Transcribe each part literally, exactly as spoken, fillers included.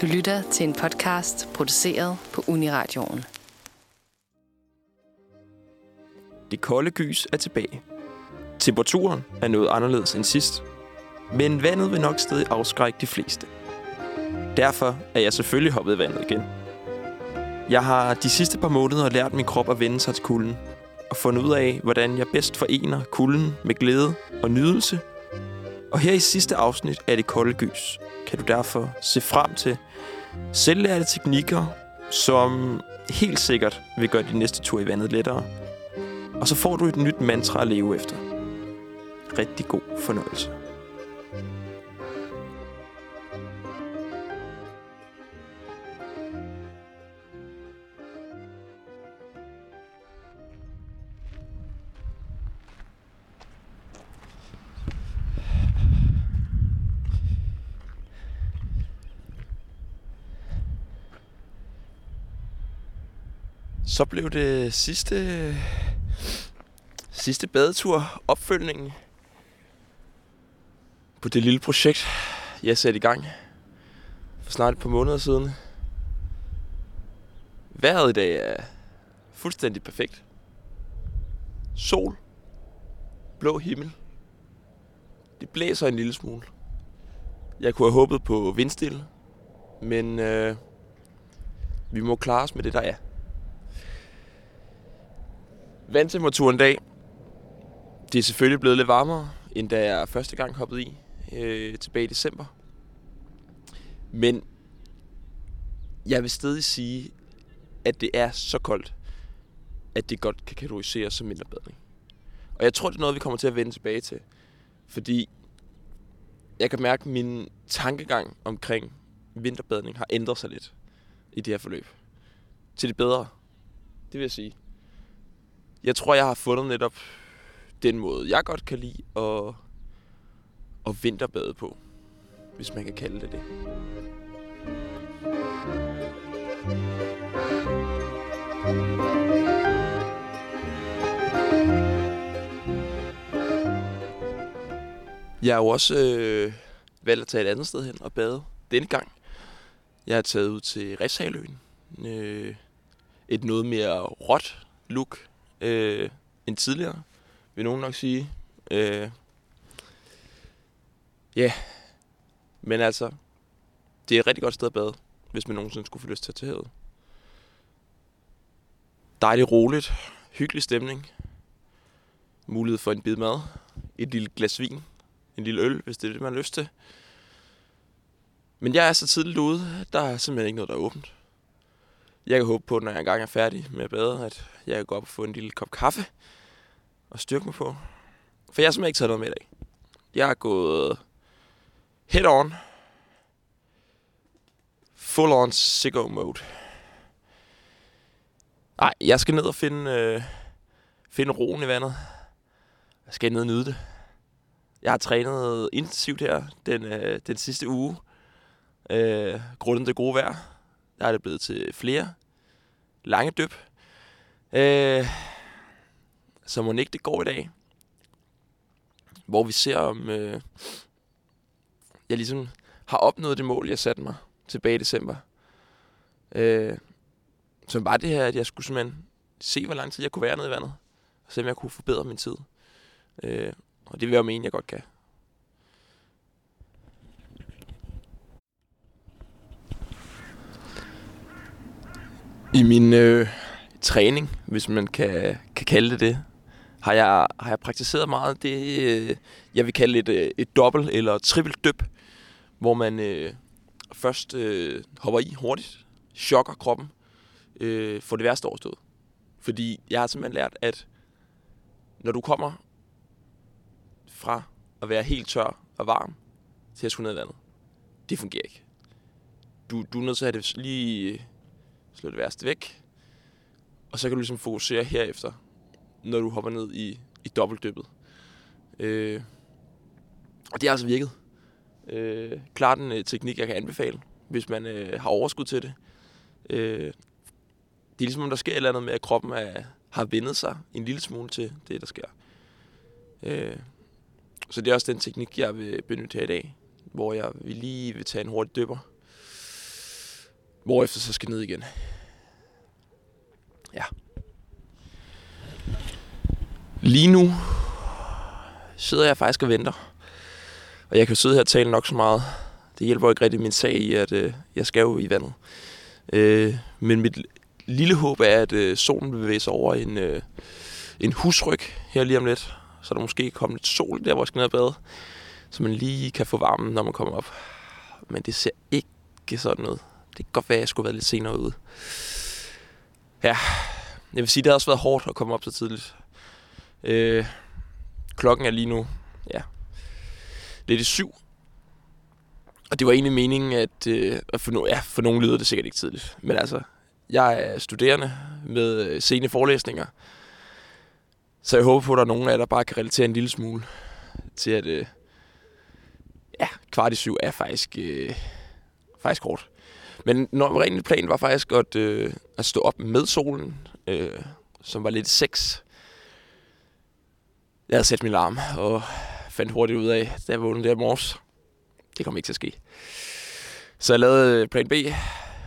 Du lytter til en podcast produceret på Uni Radioen. Det kolde gys er tilbage. Temperaturen er noget anderledes end sidst, men vandet vil nok stadig afskrække de fleste. Derfor er jeg selvfølgelig hoppet i vandet igen. Jeg har de sidste par måneder lært min krop at vende sig til kulden, og fundet ud af, hvordan jeg bedst forener kulden med glæde og nydelse. Og her i sidste afsnit af Det Kolde Gys kan du derfor se frem til selvlærte teknikker, som helt sikkert vil gøre din næste tur i vandet lettere. Og så får du et nyt mantra at leve efter. Rigtig god fornøjelse. Så blev det sidste, sidste badetur, opfølgningen på det lille projekt, jeg satte i gang for snart et par måneder siden. Vejret i dag er fuldstændig perfekt. Sol, blå himmel, det blæser en lille smule. Jeg kunne have håbet på vindstille, men øh, vi må klare os med det, der er. Vandtemperaturen i dag, det er selvfølgelig blevet lidt varmere, end da jeg første gang hoppede i øh, tilbage i december. Men jeg vil stadig sige, at det er så koldt, at det godt kan kategoriseres som vinterbadning. Og jeg tror, det er noget, vi kommer til at vende tilbage til. Fordi jeg kan mærke, at min tankegang omkring vinterbadning har ændret sig lidt i det her forløb. Til det bedre, det vil jeg sige. Jeg tror, jeg har fundet netop den måde, jeg godt kan lide at, at vinterbade på, hvis man kan kalde det det. Jeg har jo også øh, valgt at tage et andet sted hen og bade denne gang. Jeg har taget ud til Rishaløen. Øh, et noget mere råt look. Øh, end tidligere, vil nogen nok sige. Ja. Øh, yeah. Men altså, det er et rigtig godt sted at bade, hvis man nogensinde skulle få lyst til at tage havet. Dejligt roligt, hyggelig stemning, mulighed for en bid mad, et lille glas vin, en lille øl, hvis det er det, man har lyst til. Men jeg er så tidligt ude, der er simpelthen ikke noget, der er åbent. Jeg kan håbe på, når jeg engang er færdig med at bade, at jeg kan gå op og få en lille kop kaffe og styrke mig på. For jeg har simpelthen ikke taget noget med i dag. Jeg er gået head on, full on sicko mode. Nej, jeg skal ned og finde, øh, finde roen i vandet. Jeg skal ned og nyde det. Jeg har trænet intensivt her den, øh, den sidste uge. Øh, grundet det gode vejr. Der er det blevet til flere lange dyb. Øh, så mon ikke det går i dag. Hvor vi ser, om øh, jeg ligesom har opnået det mål, jeg satte mig tilbage i december. Øh, som var det her, at jeg skulle simpelthen se, hvor lang tid jeg kunne være nede i vandet. Og se, om jeg kunne forbedre min tid. Øh, og det vil jeg mene, jeg godt kan. I min øh, træning, hvis man kan, kan kalde det det, har jeg, har jeg praktiseret meget det, øh, jeg vil kalde et, et dobbelt- eller trippeldyb, hvor man øh, først øh, hopper i hurtigt, chokker kroppen, øh, får det værste overstået. Fordi jeg har simpelthen lært, at når du kommer fra at være helt tør og varm til at skulle ned i vandet, det fungerer ikke. Du, du er nødt til at have det lige... Slå det værste væk. Og så kan du ligesom fokusere herefter, når du hopper ned i, i dobbeltdyppet. Øh, og det har altså virket. Øh, klart en øh, teknik, jeg kan anbefale, hvis man øh, har overskud til det. Øh, det er ligesom, om der sker et eller andet med, at kroppen er, har vendet sig en lille smule til det, der sker. Øh, så det er også den teknik, jeg vil benytte her i dag, hvor jeg vil lige vil tage en hurtig dypper. hvorefter så skal ned igen. Ja. Lige nu sidder jeg faktisk og venter. Og jeg kan sidde her og tale nok så meget. Det hjælper ikke rigtig min sag i, at øh, jeg skal jo i vandet. Øh, men mit lille håb er, at øh, solen vil bevæge sig over en, øh, en husryg her lige om lidt. Så der måske kommer lidt sol der, hvor jeg skal ned og bade. Så man lige kan få varmen, når man kommer op. Men det ser ikke sådan ud. Det kan godt være, at jeg skulle være lidt senere ude. Ja, jeg vil sige, det har også været hårdt at komme op så tidligt. Øh, klokken er lige nu, ja, lidt i syv. Og det var egentlig meningen, at, øh, at for, no- ja, for nogen lyder det sikkert ikke tidligt. Men altså, jeg er studerende med sene forelæsninger. Så jeg håber på, at der er nogen af jer, der bare kan relatere en lille smule til, at øh, ja, kvart i syv er faktisk, øh, faktisk hårdt. Men når rent planen var faktisk at, øh, at stå op med solen, øh, som var lidt seks. Jeg havde sat min alarm og fandt hurtigt ud af, da jeg vågnede der i morges. Det kom ikke til at ske. Så jeg lavede plan B,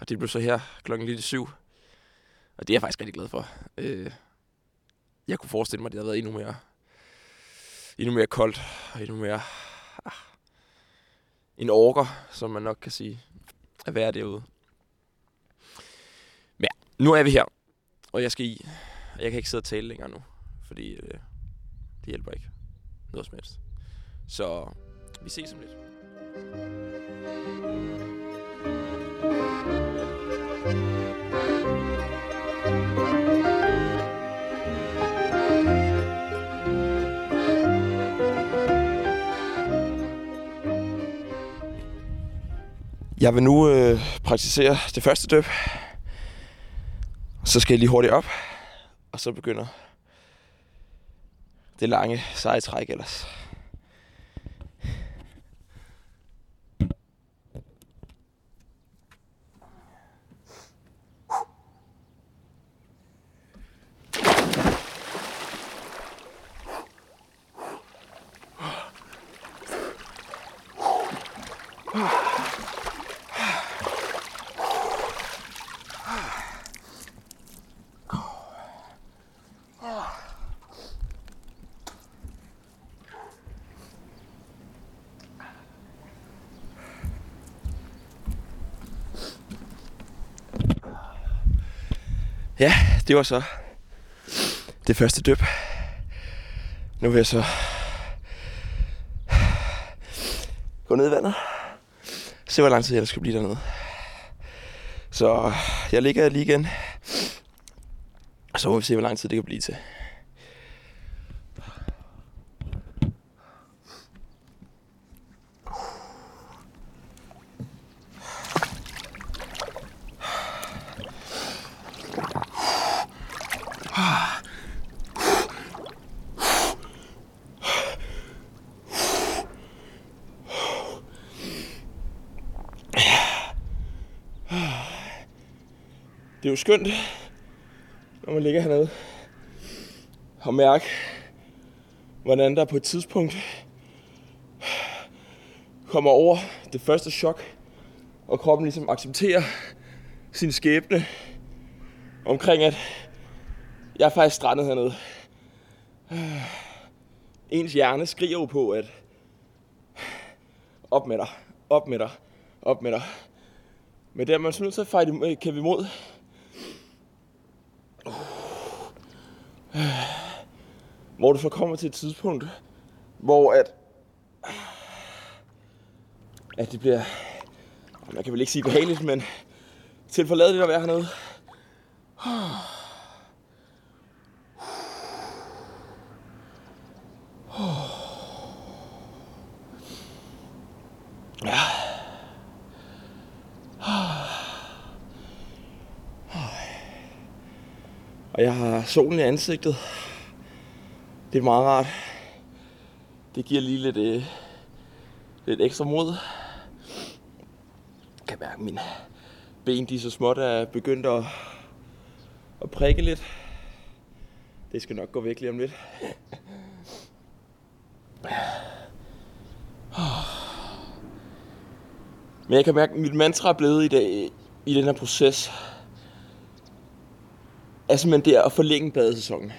og det blev så her klokken lidt i syv. Og det er jeg faktisk rigtig glad for. Øh, jeg kunne forestille mig, at det havde været endnu mere, endnu mere koldt og endnu mere ah, en orker, som man nok kan sige at være derude. Men ja, nu er vi her, og jeg skal i. Og jeg kan ikke sidde og tale længere nu, fordi øh, det hjælper ikke noget som helst. Så vi ses om lidt. Jeg vil nu øh, praktisere det første dyb. Så skal jeg lige hurtigt op, og så begynder det lange seje træk ellers. Ja, det var så det første dyb. Nu vil jeg så gå ned i vandet. Se hvor lang tid jeg skal blive dernede. Så jeg ligger lige igen. Og så må vi se hvor lang tid det kan blive til. Det er jo skønt, når man ligger hernede og mærker, hvordan der på et tidspunkt kommer over det første chok, og kroppen ligesom accepterer sin skæbne omkring, at jeg er faktisk strandet hernede. Ens hjerne skriger jo på, at op med dig, op med dig, op med dig. Men det er man så nødt til at fejle, kan vi imod. Hvor du så kommer til et tidspunkt, hvor at, at det bliver, man kan vel ikke sige behageligt, men til forladeligt at være hernede. Og jeg har solen i ansigtet. Det er meget rart. Det giver lige lidt, øh, lidt ekstra mod. Jeg kan mærke, at mine ben de så småt er begyndt at, at prikke lidt. Det skal nok gå væk lige om lidt. Men jeg kan mærke, at mit mantra er blevet i dag i den her proces, er simpelthen det at forlænge badesæsonen.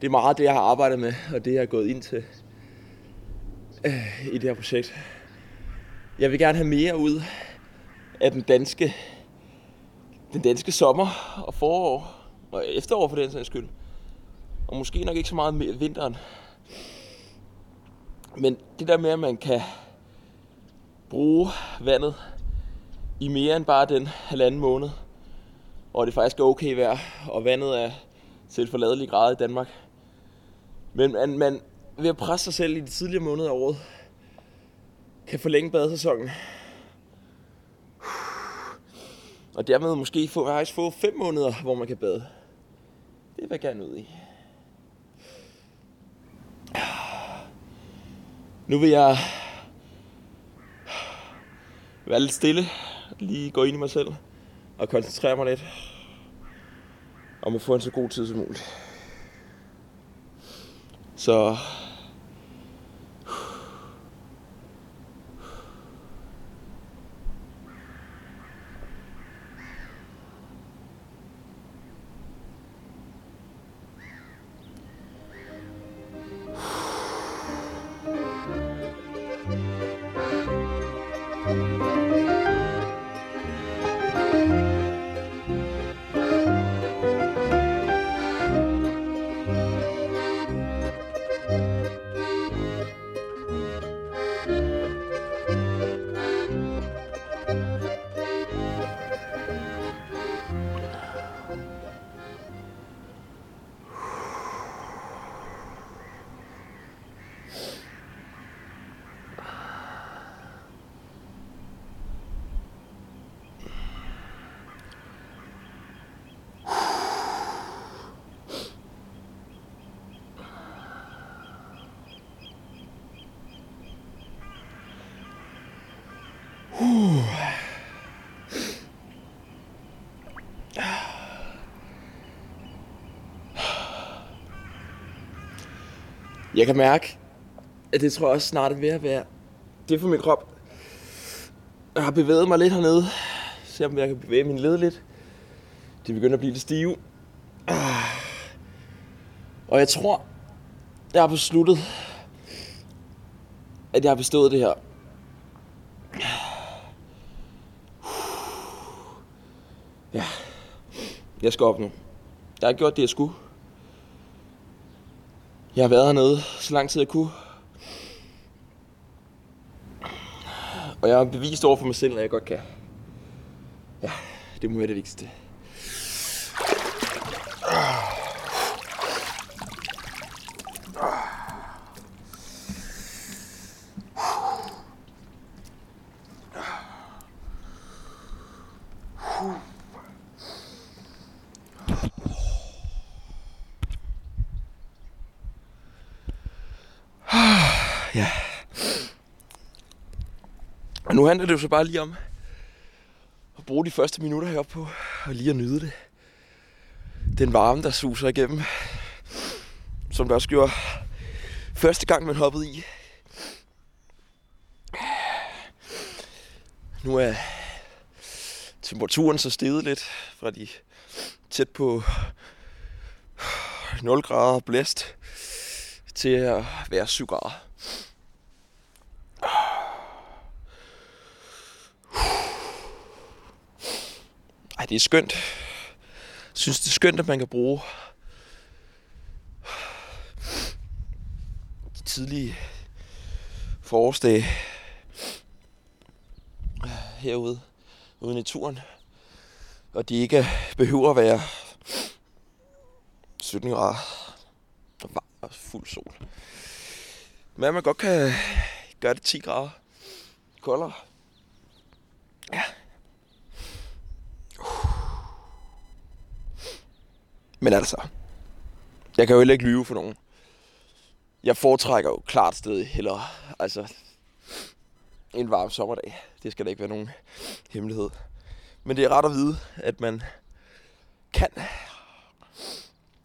Det er meget det, jeg har arbejdet med, og det jeg er gået ind til øh, i det her projekt. Jeg vil gerne have mere ud af den danske, den danske sommer og forår, og efterår for den sags skyld. Og måske nok ikke så meget mere vinteren. Men det der med, at man kan bruge vandet i mere end bare den halvanden måned, og det faktisk er okay vejr, og vandet er til forladelig grad i Danmark. Men man, man ved at presse sig selv i de tidligere måneder af året, kan forlænge badesæsonen. Og dermed måske få, faktisk få fem måneder, hvor man kan bade. Det vil jeg gerne ud i. Nu vil jeg være lidt stille, lige gå ind i mig selv og koncentrere mig lidt om at få en så god tid som muligt. Så jeg kan mærke, at det tror jeg også snart er ved at være det for min krop. Jeg har bevæget mig lidt hernede. Se om jeg kan bevæge mine led lidt. De begynder at blive lidt stive. Og jeg tror, jeg har besluttet, at jeg har bestået det her. Ja, jeg skal op nu. Jeg har gjort det, jeg skulle. Jeg har været hernede så lang tid jeg kunne. Og jeg har bevist over for mig selv, at jeg godt kan. Ja, det må være det vigtigste. Ja. Og nu handler det jo så bare lige om at bruge de første minutter heroppe på og lige at nyde det. Den varme, der suser igennem, som der også gjorde første gang, man hoppede i. Nu er temperaturen så steget lidt fra de tæt på nul grader blæst til at være syv grader. Ej, det er skønt. Jeg synes, det er skønt, at man kan bruge de tidlige forårsdage herude ude i naturen. Og de ikke behøver at være sytten grader og varm og fuld sol. Men man godt kan gøre det ti grader koldere. Ja. Men altså, jeg kan jo heller ikke lyve for nogen. Jeg foretrækker jo klart sted hellere, altså en varm sommerdag. Det skal da ikke være nogen hemmelighed. Men det er ret at vide, at man kan,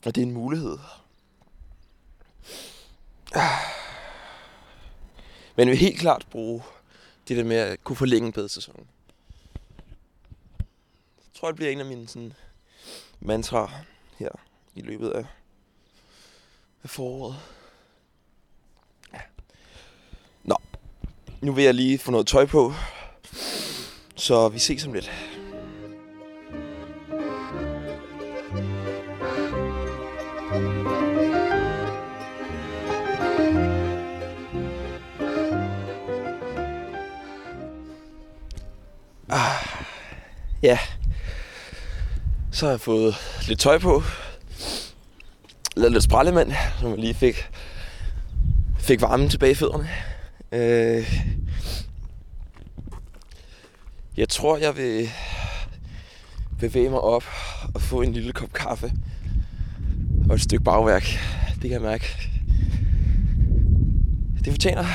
og det er en mulighed. Men vi vil helt klart bruge det der med at kunne forlænge bedre sæsonen. tror, det bliver en af mine sådan, mantraer her i løbet af, af foråret. Ja. Nå, nu vil jeg lige få noget tøj på, så vi ses om lidt. Ja, så har jeg fået lidt tøj på, lavet lidt sprallemand, så man lige fik, fik varmen tilbage i fødderne. Øh, jeg tror, jeg vil bevæge mig op og få en lille kop kaffe og et stykke bagværk. Det kan jeg mærke. Det fortjener.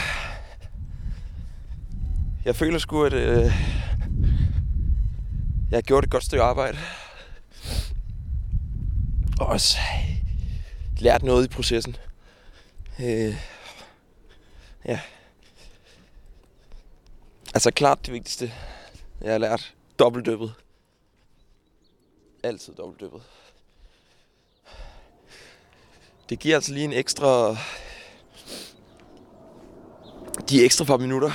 Jeg føler sgu, at... Øh, Jeg har gjort et godt stykke arbejde. Og også lært noget i processen. Øh, ja. Altså klart det vigtigste. Jeg har lært dobbeltdyppet. Altid dobbeltdyppet. Det giver altså lige en ekstra... De ekstra par minutter.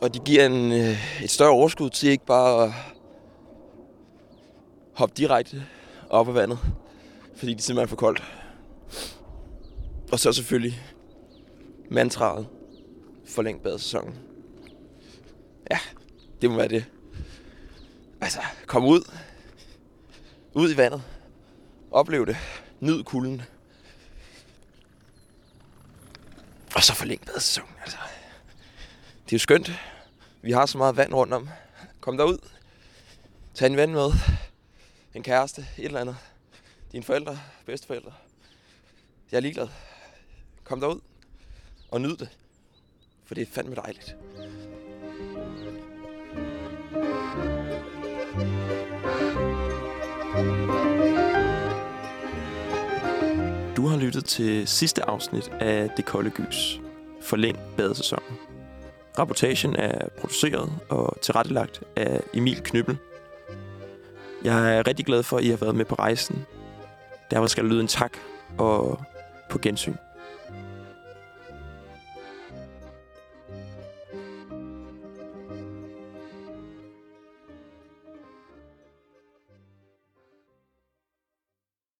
Og det giver en, et større overskud til ikke bare at hoppe direkte op af vandet, fordi det simpelthen er for koldt. Og så selvfølgelig mantraet, forlæng badesæsonen. Ja, det må være det. Altså, kom ud. Ud i vandet. Oplev det. Nyd kulden. Og så forlæng badesæsonen, altså. Det er jo skønt. Vi har så meget vand rundt om. Kom derud. Tag en ven med. En kæreste. Et eller andet. Dine forældre. Bedsteforældre. Jeg er ligeglad. Kom derud. Og nyd det. For det er fandme dejligt. Du har lyttet til sidste afsnit af Det Kolde Gys. Forlæng badesæsonen. Rapportagen er produceret og tilrettelagt af Emil Knøbel. Jeg er rigtig glad for, at I har været med på rejsen. Derfor skal der lyde en tak og på gensyn.